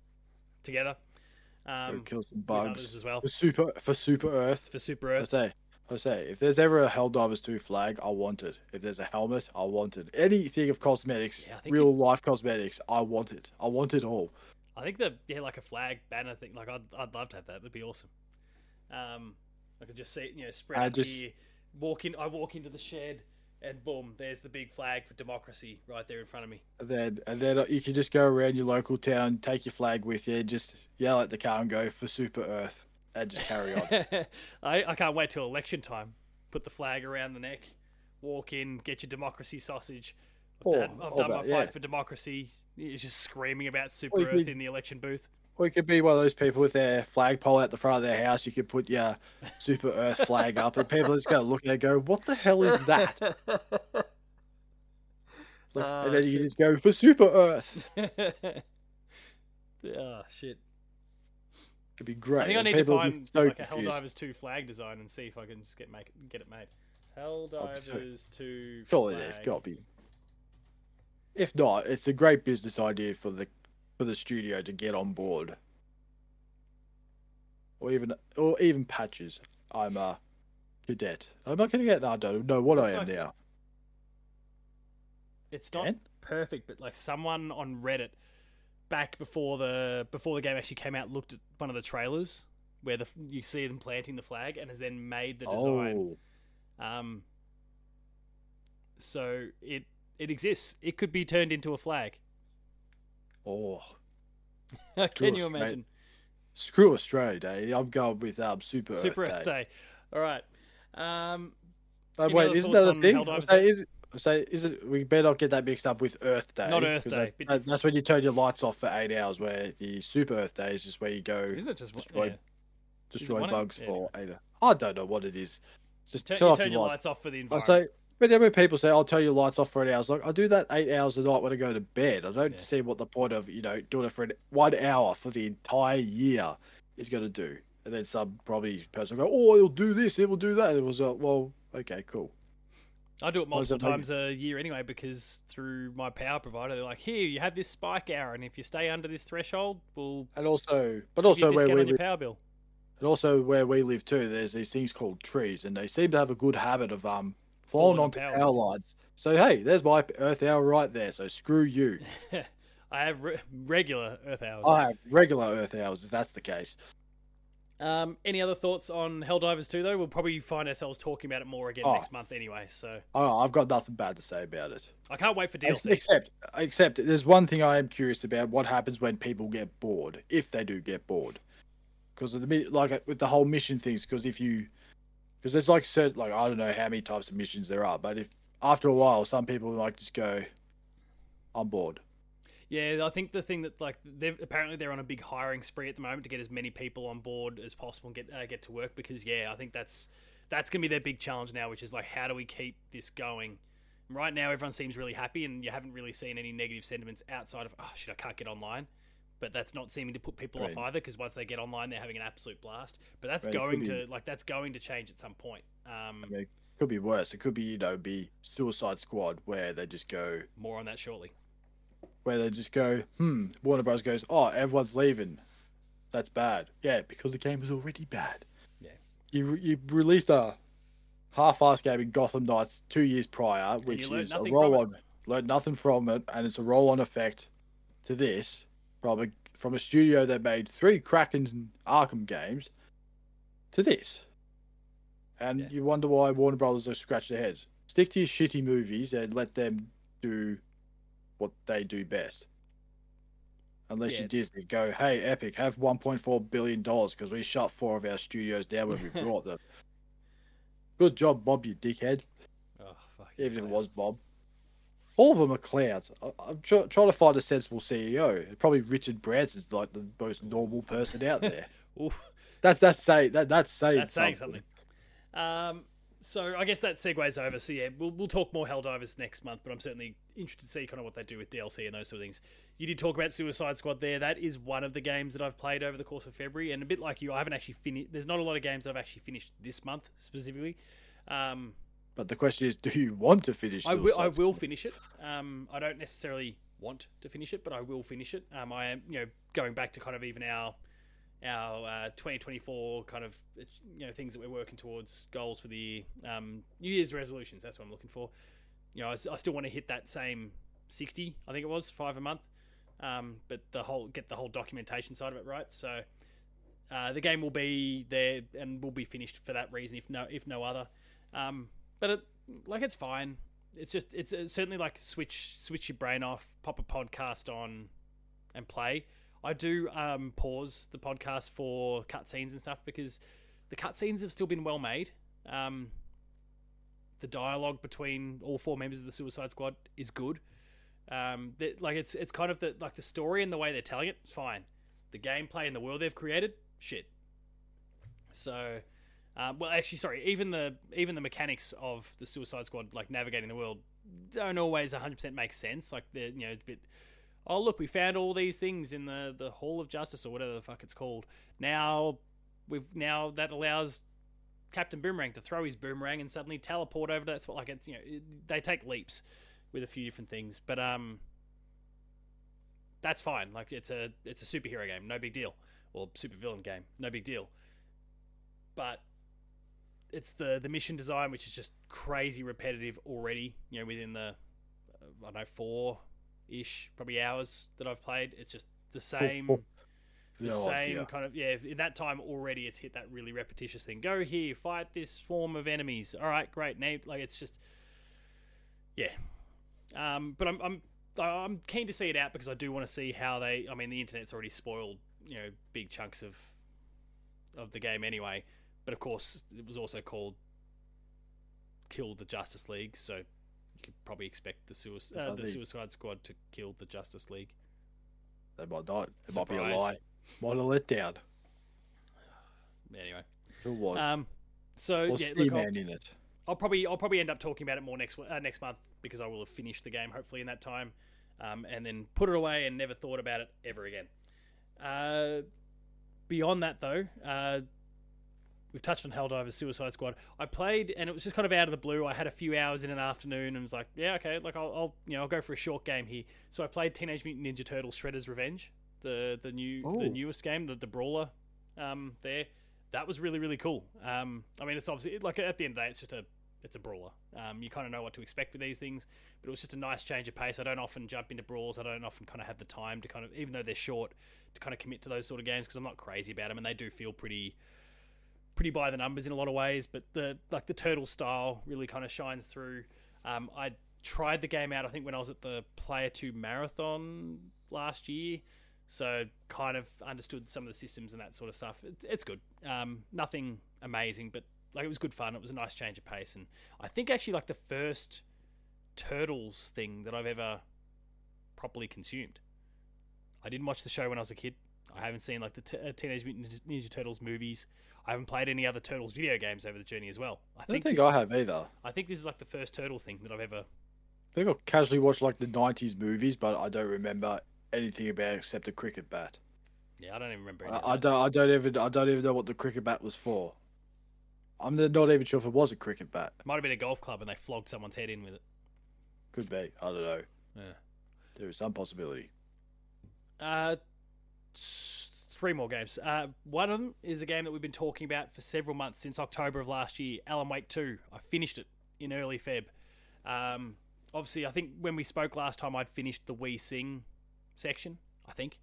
together. Kill some bugs as well. For Super Earth. I say, if there's ever a Helldivers 2 flag, I want it. If there's a helmet, I want it. Anything of cosmetics, real-life cosmetics, I want it. I want it all. I think like a flag banner thing, like I'd love to have that. That'd be awesome. I could just see it, you know, spread out here. I walk into the shed, and boom, there's the big flag for democracy right there in front of me. And then you can just go around your local town, take your flag with you, just yell at the car and go for Super Earth. And just carry on. I can't wait till election time. Put the flag around the neck, walk in, get your democracy sausage. I've done my fight for democracy. It's just screaming about Super Earth in the election booth. Or you could be one of those people with their flagpole at the front of their house. You could put your Super Earth flag up, and people are just going to look at it and go, what the hell is that? And then you just go for Super Earth. Oh, shit. It'd be great. I think I need to find a Helldivers 2 flag design and see if I can just get it made. Helldivers 2 flag. Surely they've got to be. If not, it's a great business idea for the studio to get on board. Or even Patches. I'm a cadet. I'm not going to get. I don't know what I am now. It's not perfect, but like someone on Reddit. Back before the game actually came out, looked at one of the trailers where you see them planting the flag and has then made the design. So it exists. It could be turned into a flag. Oh. Can you imagine? Screw Australia Day. I'm going with Super Earth Day. All right. Oh, wait, isn't that a thing? Is it? We better not get that mixed up with Earth Day. Not Earth Day. That's when you turn your lights off for 8 hours. Where the Super Earth Day is just where you go. Isn't it just destroy bugs for 8 hours? I don't know what it is. Just turn your lights off for the environment. But then when people say, I'll turn your lights off for 8 hours, like, I do that 8 hours a night when I go to bed. I don't see what the point of, doing it for 1 hour for the entire year is going to do. And then some probably person will go, oh, it'll do this, it will do that. And it was like, well, okay, cool. I do it multiple times a year anyway, because through my power provider, they're like, here, you have this spike hour, and if you stay under this threshold, we'll give you a discount on your power bill. And also where we live too, there's these things called trees, and they seem to have a good habit of falling onto power lines. So, hey, there's my Earth Hour right there, so screw you. I have regular Earth Hours. I have regular Earth Hours, if that's the case. Any other thoughts on Helldivers 2, though? We'll probably find ourselves talking about it more again next month anyway, so... Oh, I've got nothing bad to say about it. I can't wait for DLC. Except, there's one thing I am curious about, what happens when people get bored, if they do get bored. Because with the whole mission things, because there's certain, I don't know how many types of missions there are, but if after a while, some people just go, I'm bored. Yeah, I think the thing that they're on a big hiring spree at the moment to get as many people on board as possible and get to work, because I think that's gonna be their big challenge now, which is how do we keep this going? And right now, everyone seems really happy, and you haven't really seen any negative sentiments outside of I can't get online. But that's not seeming to put people off either, because once they get online, they're having an absolute blast. But that's that's going to change at some point. It could be worse. It could be be Suicide Squad, where they just go more on that shortly. Where they just go, Warner Bros. Goes, oh, everyone's leaving. That's bad. Yeah, because the game was already bad. Yeah, you released a half-assed game in Gotham Knights 2 years prior, which is a roll-on. Learned nothing from it, and it's a roll-on effect to this. From a studio that made 3 Kraken Arkham games to this. And you wonder why Warner Brothers are scratching their heads. Stick to your shitty movies and let them do what they do best. Unless you Disney go, hey, Epic, have $1.4 billion because we shut 4 of our studios down when we brought them. Good job, Bob, you dickhead. Oh, fuck. Even if it was Bob. All of them are clowns. I'm trying to find a sensible CEO. Probably Richard Branson's the most normal person out there. That's saying something. So I guess that segues over. So yeah, we'll talk more Helldivers next month. But I'm certainly interested to see kind of what they do with DLC and those sort of things. You did talk about Suicide Squad there. That is one of the games that I've played over the course of February. And a bit like you, I haven't actually finished. There's not a lot of games that I've actually finished this month specifically. But the question is, do you want to finish it? I will finish it. I don't necessarily want to finish it, but I will finish it. I am, going back to kind of even our 2024 kind of, things that we're working towards, goals for the New Year's resolutions. That's what I'm looking for. I still want to hit that same 60, I think it was, 5 a month. But get the whole documentation side of it right. So the game will be there and will be finished for that reason, if no other. But it's fine. It's just it's certainly switch your brain off, pop a podcast on, and play. I do pause the podcast for cutscenes and stuff because the cutscenes have still been well made. The dialogue between all 4 members of the Suicide Squad is good. It's kind of the story and the way they're telling it's fine. The gameplay and the world they've created, shit. So. Even the mechanics of the Suicide Squad, navigating the world, don't always 100% make sense. They're, it's a bit, oh, look, we found all these things in the Hall of Justice or whatever the fuck it's called. Now that allows Captain Boomerang to throw his boomerang and suddenly teleport over to that spot. They take leaps with a few different things, but that's fine. It's a superhero game, no big deal, or supervillain game, no big deal, but. It's the mission design, which is just crazy repetitive already, within the, I don't know, 4-ish, probably hours that I've played. It's just the same The no same idea. Kind of, yeah, in that time already it's hit that really repetitious thing. Go here, fight this swarm of enemies. All right, great. Now, like, it's just, yeah. But I'm keen to see it out because I do want to see how they, I mean, the internet's already spoiled, you know, big chunks of the game anyway. But of course, it was also called Kill the Justice League, so you could probably expect the Suicide Squad to kill the Justice League. They might not. It might be a lie. Might have let down. Anyway, it was. So yeah, look, I'll probably end up talking about it more next month because I will have finished the game hopefully in that time, and then put it away and never thought about it ever again. Beyond that though, we've touched on Helldivers, Suicide Squad. I played and it was just kind of out of the blue. I had a few hours in an afternoon and was like, yeah, okay, like I'll go for a short game here. So I played Teenage Mutant Ninja Turtles: Shredder's Revenge. The newest game, the brawler, there, that was really, really cool. I mean, it's obviously, like, at the end of the day, it's just a brawler. You kind of know what to expect with these things, but it was just a nice change of pace. I don't often jump into brawls. I don't often kind of have the time to kind of, even though they're short, to kind of commit to those sort of games because I'm not crazy about them, and they do feel pretty by the numbers in a lot of ways. But the turtle style really kind of shines through. I tried the game out, I think, when I was at the Player 2 Marathon last year. So kind of understood some of the systems and that sort of stuff. It's good. Nothing amazing, but like it was good fun. It was a nice change of pace. And I think actually like the first Turtles thing that I've ever properly consumed. I didn't watch the show when I was a kid. I haven't seen like the Teenage Mutant Ninja Turtles movies. I haven't played any other Turtles video games over the journey as well. I don't think I have either. I think this is like the first Turtles thing that I've ever... I think I've casually watched like the 90s movies, but I don't remember anything about it except a cricket bat. Yeah, I don't even remember. I don't even know what the cricket bat was for. I'm not even sure if it was a cricket bat. It might have been a golf club, and they flogged someone's head in with it. Could be. I don't know. Yeah, there is some possibility. 3 more games. One of them is a game that we've been talking about for several months since October of last year. Alan Wake 2. I finished it in early Feb. Obviously, I think when we spoke last time, I'd finished the Wii Sing section, I think.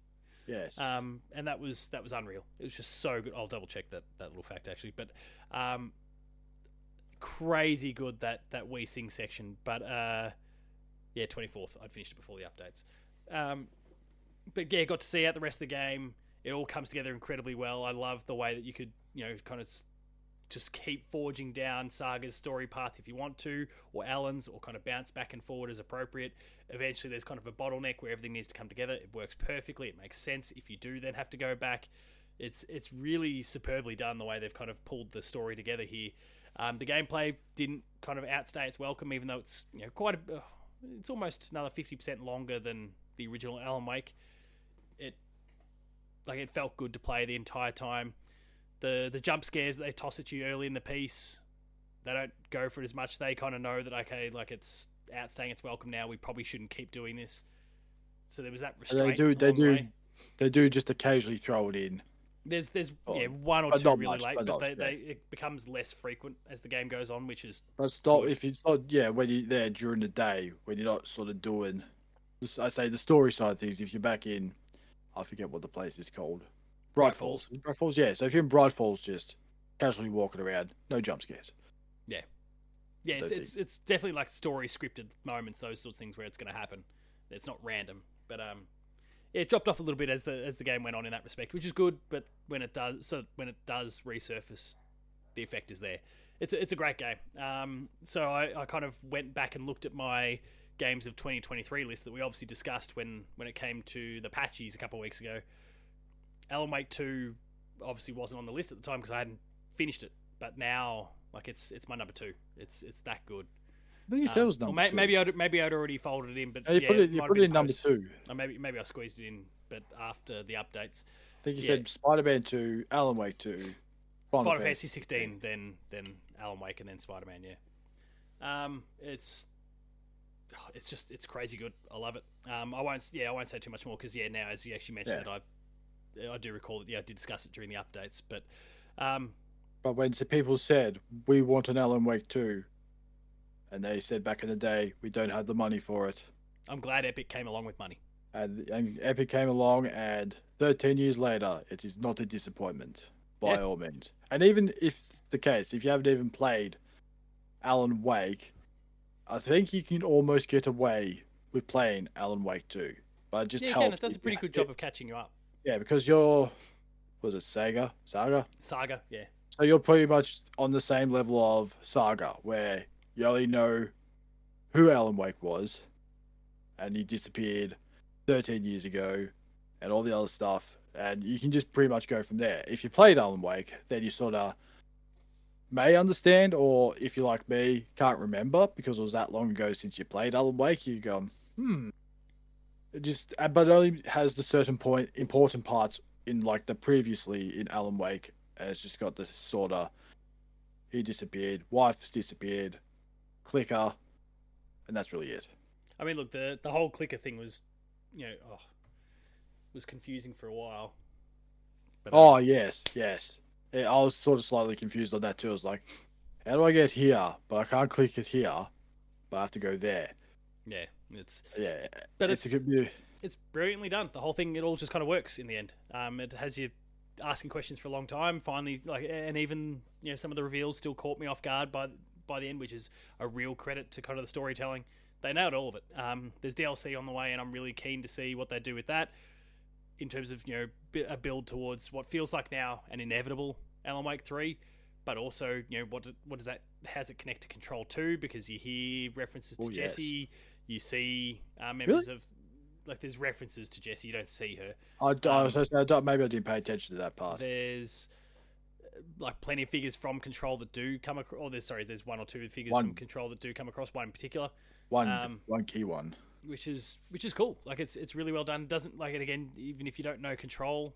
Yes. And that was unreal. It was just so good. I'll double check that little fact actually, but crazy good that Wii Sing section. But 24th, I'd finished it before the updates. But yeah, got to see out the rest of the game. It all comes together incredibly well. I love the way that you could, you know, kind of just keep forging down Saga's story path if you want to, or Alan's, or kind of bounce back and forward as appropriate. Eventually there's kind of a bottleneck where everything needs to come together. It works perfectly. It makes sense. If you do then have to go back, it's really superbly done the way they've kind of pulled the story together here. The gameplay didn't kind of outstay its welcome, even though it's, you know, it's almost another 50% longer than the original Alan Wake. It felt good to play the entire time. The jump scares that they toss at you early in the piece, they don't go for it as much. They kind of know that, okay, like, it's outstaying its welcome now. We probably shouldn't keep doing this. So there was that restraint. They do just occasionally throw it in. There's one or two really late, but it becomes less frequent as the game goes on, which is... But when you're there during the day, when you're not sort of doing, I say, the story side of things, if you're back in, I forget what the place is called. Bright Falls, yeah. So if you're in Bright Falls, just casually walking around, no jump scares. Yeah. Yeah, it's definitely like story scripted moments, those sorts of things where it's going to happen. It's not random. But it dropped off a little bit as the game went on in that respect, which is good, but when it does resurface, the effect is there. It's a great game. So I kind of went back and looked at my games of 2023 list that we obviously discussed when it came to the patches a couple of weeks ago. Alan Wake 2 obviously wasn't on the list at the time because I hadn't finished it, but now, like, it's my number 2. It's that good. I think it was number 2. Maybe I'd already folded it in, but you put it in number 2. Or maybe I squeezed it in, but after the updates. I think you said Spider-Man 2, Alan Wake 2, Final Fantasy 16, then Alan Wake, and then Spider-Man. Yeah, it's just it's crazy good. I love it. I won't say too much more because now, as you actually mentioned, I do recall that I did discuss it during the updates, but when people said we want an Alan Wake 2, and they said back in the day we don't have the money for it, I'm glad Epic came along with money. And Epic came along, and 13 years later, it is not a disappointment by all means. And even if the case, if you haven't even played Alan Wake, I think you can almost get away with playing Alan Wake 2. But it just helps. It does a pretty good job of catching you up. Yeah, because you're, was it Saga? Saga, yeah. So you're pretty much on the same level of Saga, where you only know who Alan Wake was, and he disappeared 13 years ago, and all the other stuff, and you can just pretty much go from there. If you played Alan Wake, then you sort of may understand, or if you're like me, can't remember, because it was that long ago since you played Alan Wake, you go, It just, but it only has the certain point, important parts in like the previously in Alan Wake, and it's just got this sort of, he disappeared, wife's disappeared, clicker, and that's really it. I mean, look, the whole clicker thing was, you know, was confusing for a while. But yes. Yeah, I was sort of slightly confused on that too. I was like, how do I get here? But I can't click it here, but I have to go there. Yeah, it's brilliantly done. The whole thing, it all just kind of works in the end. It has you asking questions for a long time. Finally, and even some of the reveals still caught me off guard by the end, which is a real credit to kind of the storytelling. They nailed all of it. There's DLC on the way, and I'm really keen to see what they do with that in terms of a build towards what feels like now an inevitable Alan Wake 3, but also what does that, how's it connect to Control 2? Because you hear references to Jesse, you see members of there's references to Jesse, you don't see her. Maybe I didn't pay attention to that part. There's plenty of figures from Control that do come across. There's one or two figures from Control that do come across. One in particular. One key one, which is cool. It's really well done. Doesn't again, even if you don't know Control,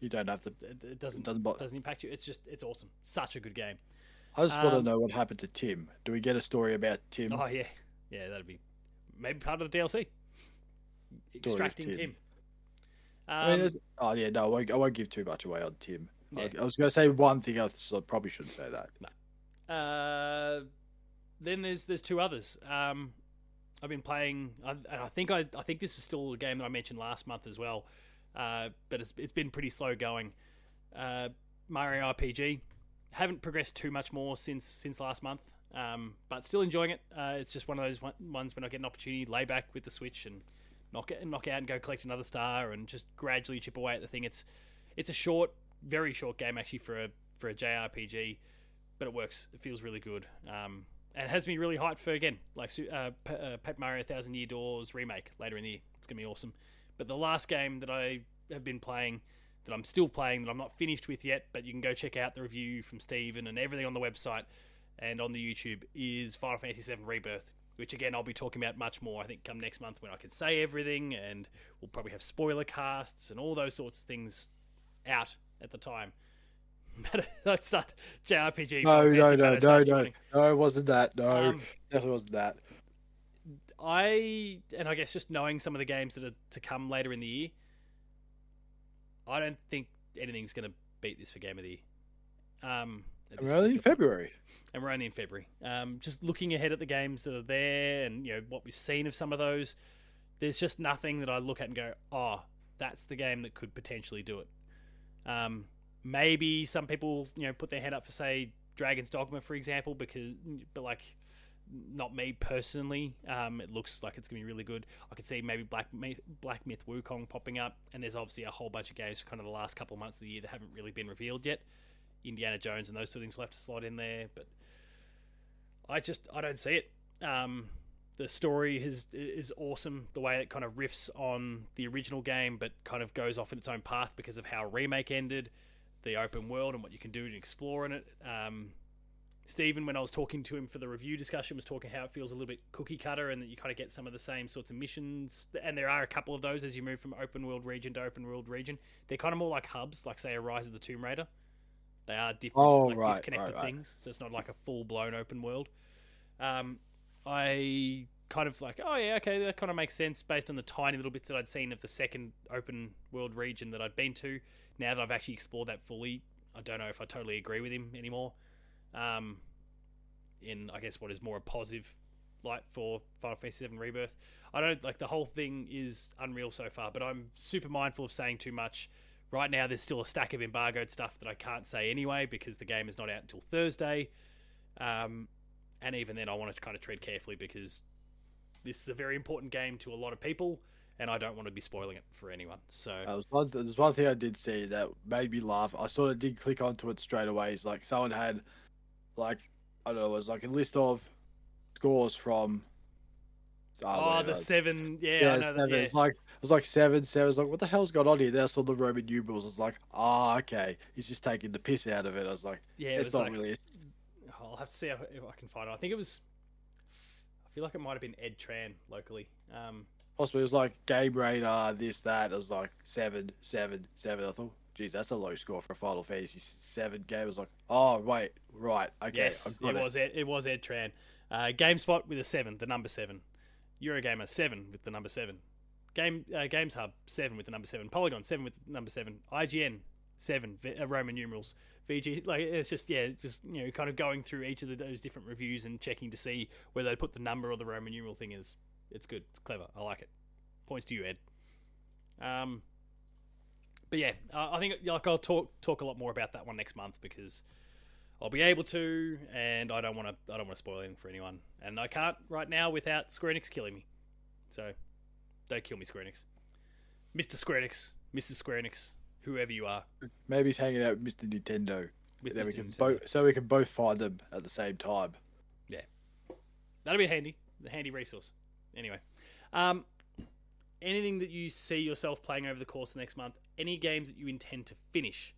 you don't have to. It doesn't impact you. It's awesome. Such a good game. I just want to know what happened to Tim. Do we get a story about Tim? Oh yeah, that'd be maybe part of the DLC. Extracting Tim. I won't give too much away on Tim. Yeah. I was going to say one thing, so I probably shouldn't say that. No. Then there's two others. I've been playing, and I think this is still a game that I mentioned last month as well, but it's been pretty slow going. Mario RPG, haven't progressed too much more since last month, but still enjoying it. It's just one of those ones when I get an opportunity, lay back with the Switch and knock out and go collect another star and just gradually chip away at the thing. It's a short, very short game actually for a JRPG, but it works. It feels really good. And it has me really hyped for, again, Paper Mario 1000 Year Doors remake later in the year. It's going to be awesome. But the last game that I have been playing, that I'm still playing, that I'm not finished with yet, but you can go check out the review from Steven and everything on the website and on the YouTube, is Final Fantasy VII Rebirth, which, again, I'll be talking about much more, I think, come next month when I can say everything, and we'll probably have spoiler casts and all those sorts of things out at the time. That's not JRPG. No, it wasn't that. No, definitely wasn't that. I guess just knowing some of the games that are to come later in the year, I don't think anything's going to beat this for Game of the Year. We're only in February. And we're only in February. Just looking ahead at the games that are there and what we've seen of some of those, there's just nothing that I look at and go, oh, that's the game that could potentially do it. Maybe some people, put their hand up for, say, Dragon's Dogma, for example, but not me personally. It looks like it's going to be really good. I could see maybe Black Myth Wukong popping up, and there's obviously a whole bunch of games for kind of the last couple of months of the year that haven't really been revealed yet. Indiana Jones and those sort of things will have to slot in there, but I don't see it. The story is awesome, the way it kind of riffs on the original game, but kind of goes off in its own path because of how Remake ended, the open world and what you can do to explore in it. Stephen, when I was talking to him for the review discussion, was talking how it feels a little bit cookie cutter and that you kind of get some of the same sorts of missions. And there are a couple of those as you move from open world region to open world region. They're kind of more like hubs, like, say, a Rise of the Tomb Raider. They are different, disconnected things. So it's not like a full-blown open world. I kind of that kind of makes sense based on the tiny little bits that I'd seen of the second open world region that I'd been to. Now that I've actually explored that fully, I don't know if I totally agree with him anymore. In, I guess, what is more a positive like for Final Fantasy VII Rebirth. I don't like the whole thing is unreal so far, but I'm super mindful of saying too much. Right now, there's still a stack of embargoed stuff that I can't say anyway because the game is not out until Thursday. And even then, I want to kind of tread carefully because this is a very important game to a lot of people, and I don't want to be spoiling it for anyone. So there's one thing I did see that made me laugh. I sort of did click onto it straight away. It's like someone had, like, I don't know, it was like a list of scores from. Whatever. The seven. Yeah, I know that. Yeah. It was like seven. It's like, what the hell's going on here? Then I saw the Roman numerals. I was like, okay, he's just taking the piss out of it. I was like, yeah, it's not like, really. I'll have to see if I can find it. I think it was. I feel like it might have been Ed Tran locally. Possibly it was like Game Radar, this, that. It was like 7, 7, 7. I thought, geez, that's a low score for a Final Fantasy 7 game. It was like, right, okay. Yes, it was Ed Tran. GameSpot with a 7, the number 7. Eurogamer 7 with the number 7. Games Hub 7 with the number 7. Polygon 7 with the number 7. IGN 7 Roman numerals. VG, like it's just you know, kind of going through each of those different reviews and checking to see whether they put the number or the Roman numeral thing is. It's good. It's clever. I like it. Points to you, Ed. But yeah, I think like I'll talk a lot more about that one next month because I'll be able to, and I don't want to spoil anything for anyone, and I can't right now without Square Enix killing me. So don't kill me, Square Enix. Mr. Square Enix, Mrs. Square Enix, whoever you are. Maybe he's hanging out with Mr. Nintendo. So we can both find them at the same time. Yeah, that'll be handy. The handy resource. Anyway, anything that you see yourself playing over the course of the next month, any games that you intend to finish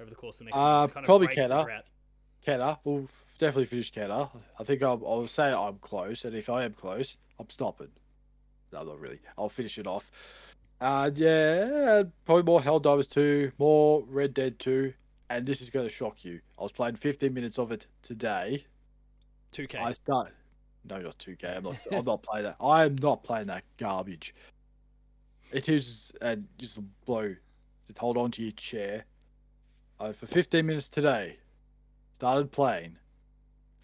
over the course of the next month? Probably Kena. We'll definitely finish Kena. I think I'll say I'm close, and if I am close, I'm stopping. No, not really. I'll finish it off. Probably more Helldivers 2, more Red Dead 2, and this is going to shock you. I was playing 15 minutes of it today. 2K. No, not 2K. I'm not playing that. I am not playing that garbage. It is just a blow. Just hold on to your chair. For 15 minutes today, started playing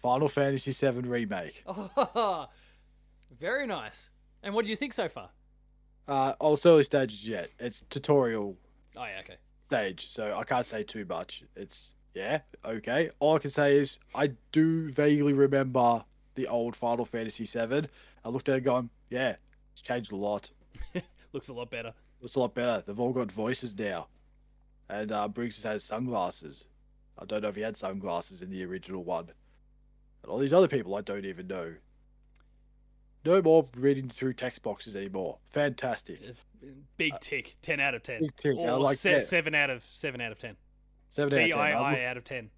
Final Fantasy VII Remake. Oh, very nice. And what do you think so far? It's early stages yet. It's tutorial. Oh yeah, okay. Stage, so I can't say too much. It's okay. All I can say is I do vaguely remember the old Final Fantasy 7. I looked at it going, it's changed a lot. Looks a lot better. They've all got voices now. And Briggs has sunglasses. I don't know if he had sunglasses in the original one. And all these other people I don't even know. No more reading through text boxes anymore. Fantastic. Big tick. 10 out of 10. Big tick. Or like 7 out of 10. 7 out of 10. BII out of 10.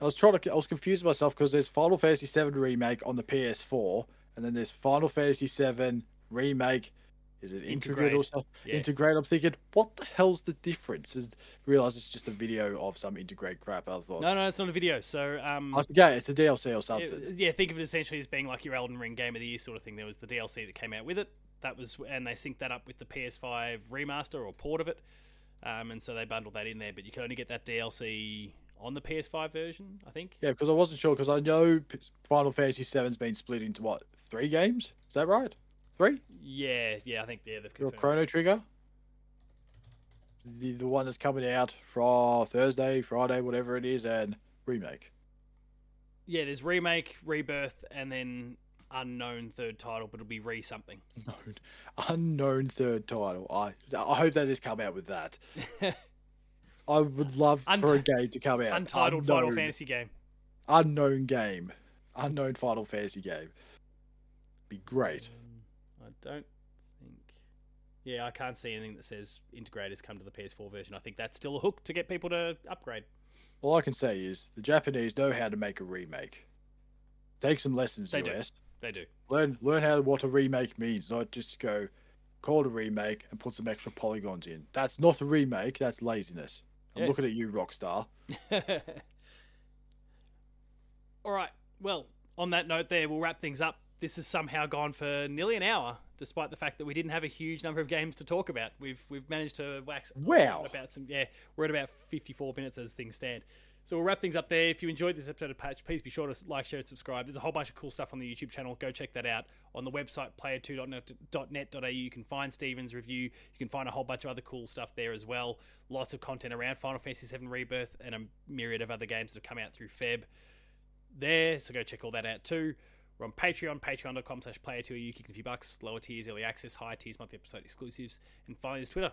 I was confused myself because there's Final Fantasy VII Remake on the PS4, and then there's Final Fantasy VII Remake. Is it Integrate or something? Yeah. Integrate. I'm thinking, what the hell's the difference? I realised it's just a video of some Integrate crap. I thought, no, it's not a video. So, it's a DLC or something. Think of it essentially as being like your Elden Ring Game of the Year sort of thing. There was the DLC that came out with it. That was, and they synced that up with the PS5 remaster or port of it, and so they bundled that in there. But you can only get that DLC on the PS5 version, I think. Yeah, because I wasn't sure, because I know Final Fantasy VII's been split into, 3 games? Is that right? 3? Yeah, I think, they've confirmed. Chrono Trigger? The one that's coming out for Thursday, Friday, whatever it is, and Remake. Yeah, there's Remake, Rebirth, and then unknown third title, but it'll be something. Unknown third title. I hope they just come out with that. I would love for a game to come out. Untitled Final Fantasy game. Unknown game. Unknown Final Fantasy game. Be great. I don't think... Yeah, I can't see anything that says Integrators come to the PS4 version. I think that's still a hook to get people to upgrade. All I can say is the Japanese know how to make a remake. Take some lessons, they US. They do. Learn what a remake means, not just go call it a remake and put some extra polygons in. That's not a remake, that's laziness. I'm looking at you, Rockstar. All right. Well, on that note there, we'll wrap things up. This has somehow gone for nearly an hour, despite the fact that we didn't have a huge number of games to talk about. We've managed to wax about some... Yeah, we're at about 54 minutes as things stand. So we'll wrap things up there. If you enjoyed this episode of Patch, please be sure to like, share, and subscribe. There's a whole bunch of cool stuff on the YouTube channel. Go check that out. On the website, player2.net.au, you can find Steven's review. You can find a whole bunch of other cool stuff there as well. Lots of content around Final Fantasy VII Rebirth and a myriad of other games that have come out through Feb there. So go check all that out too. We're on Patreon, patreon.com/player2au, kicking a few bucks. Lower tiers, early access. Higher tiers, monthly episode exclusives. And finally, there's Twitter.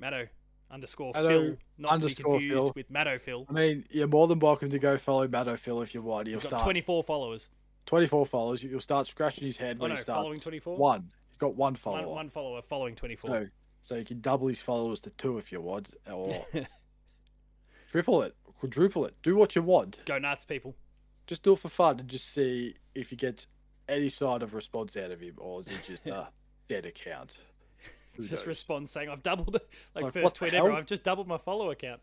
Matto_Phil, not to be confused with Matto Phil. I mean, you're more than welcome to go follow Matto Phil if you want. He's got 24 followers. 24 followers. You'll start scratching his head when he starts. Following 24? One. He's got one follower. One follower following 24. So you can double his followers to 2 if you want, or triple it, quadruple it. Do what you want. Go nuts, people. Just do it for fun and just see if you get any sort of response out of him, or is it just a dead account. Just respond saying, I've doubled it. Like first tweet ever, I've just doubled my follower count.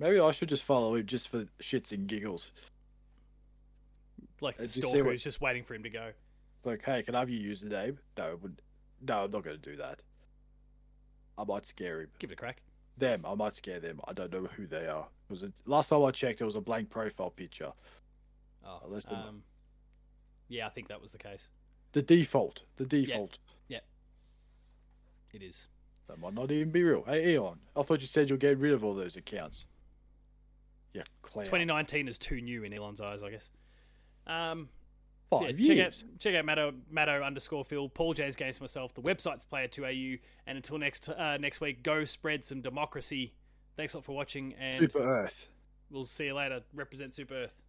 Maybe I should just follow him just for shits and giggles. Like the stalker who's just waiting for him to go. Like, hey, can I have your username? No, I'm not going to do that. I might scare him. Give it a crack. I might scare them. I don't know who they are. Last time I checked, it was a blank profile picture. Oh, yeah, I think that was the case. The default. Yep. It is. That might not even be real. Hey, Elon, I thought you said you'll get rid of all those accounts. Yeah, clown. 2019 is too new in Elon's eyes, I guess. 5 years. Check out Matto_Phil, Paul J's Games, myself. The website's player2au. And until next week, go spread some democracy. Thanks a lot for watching. And Super Earth. We'll see you later. Represent Super Earth.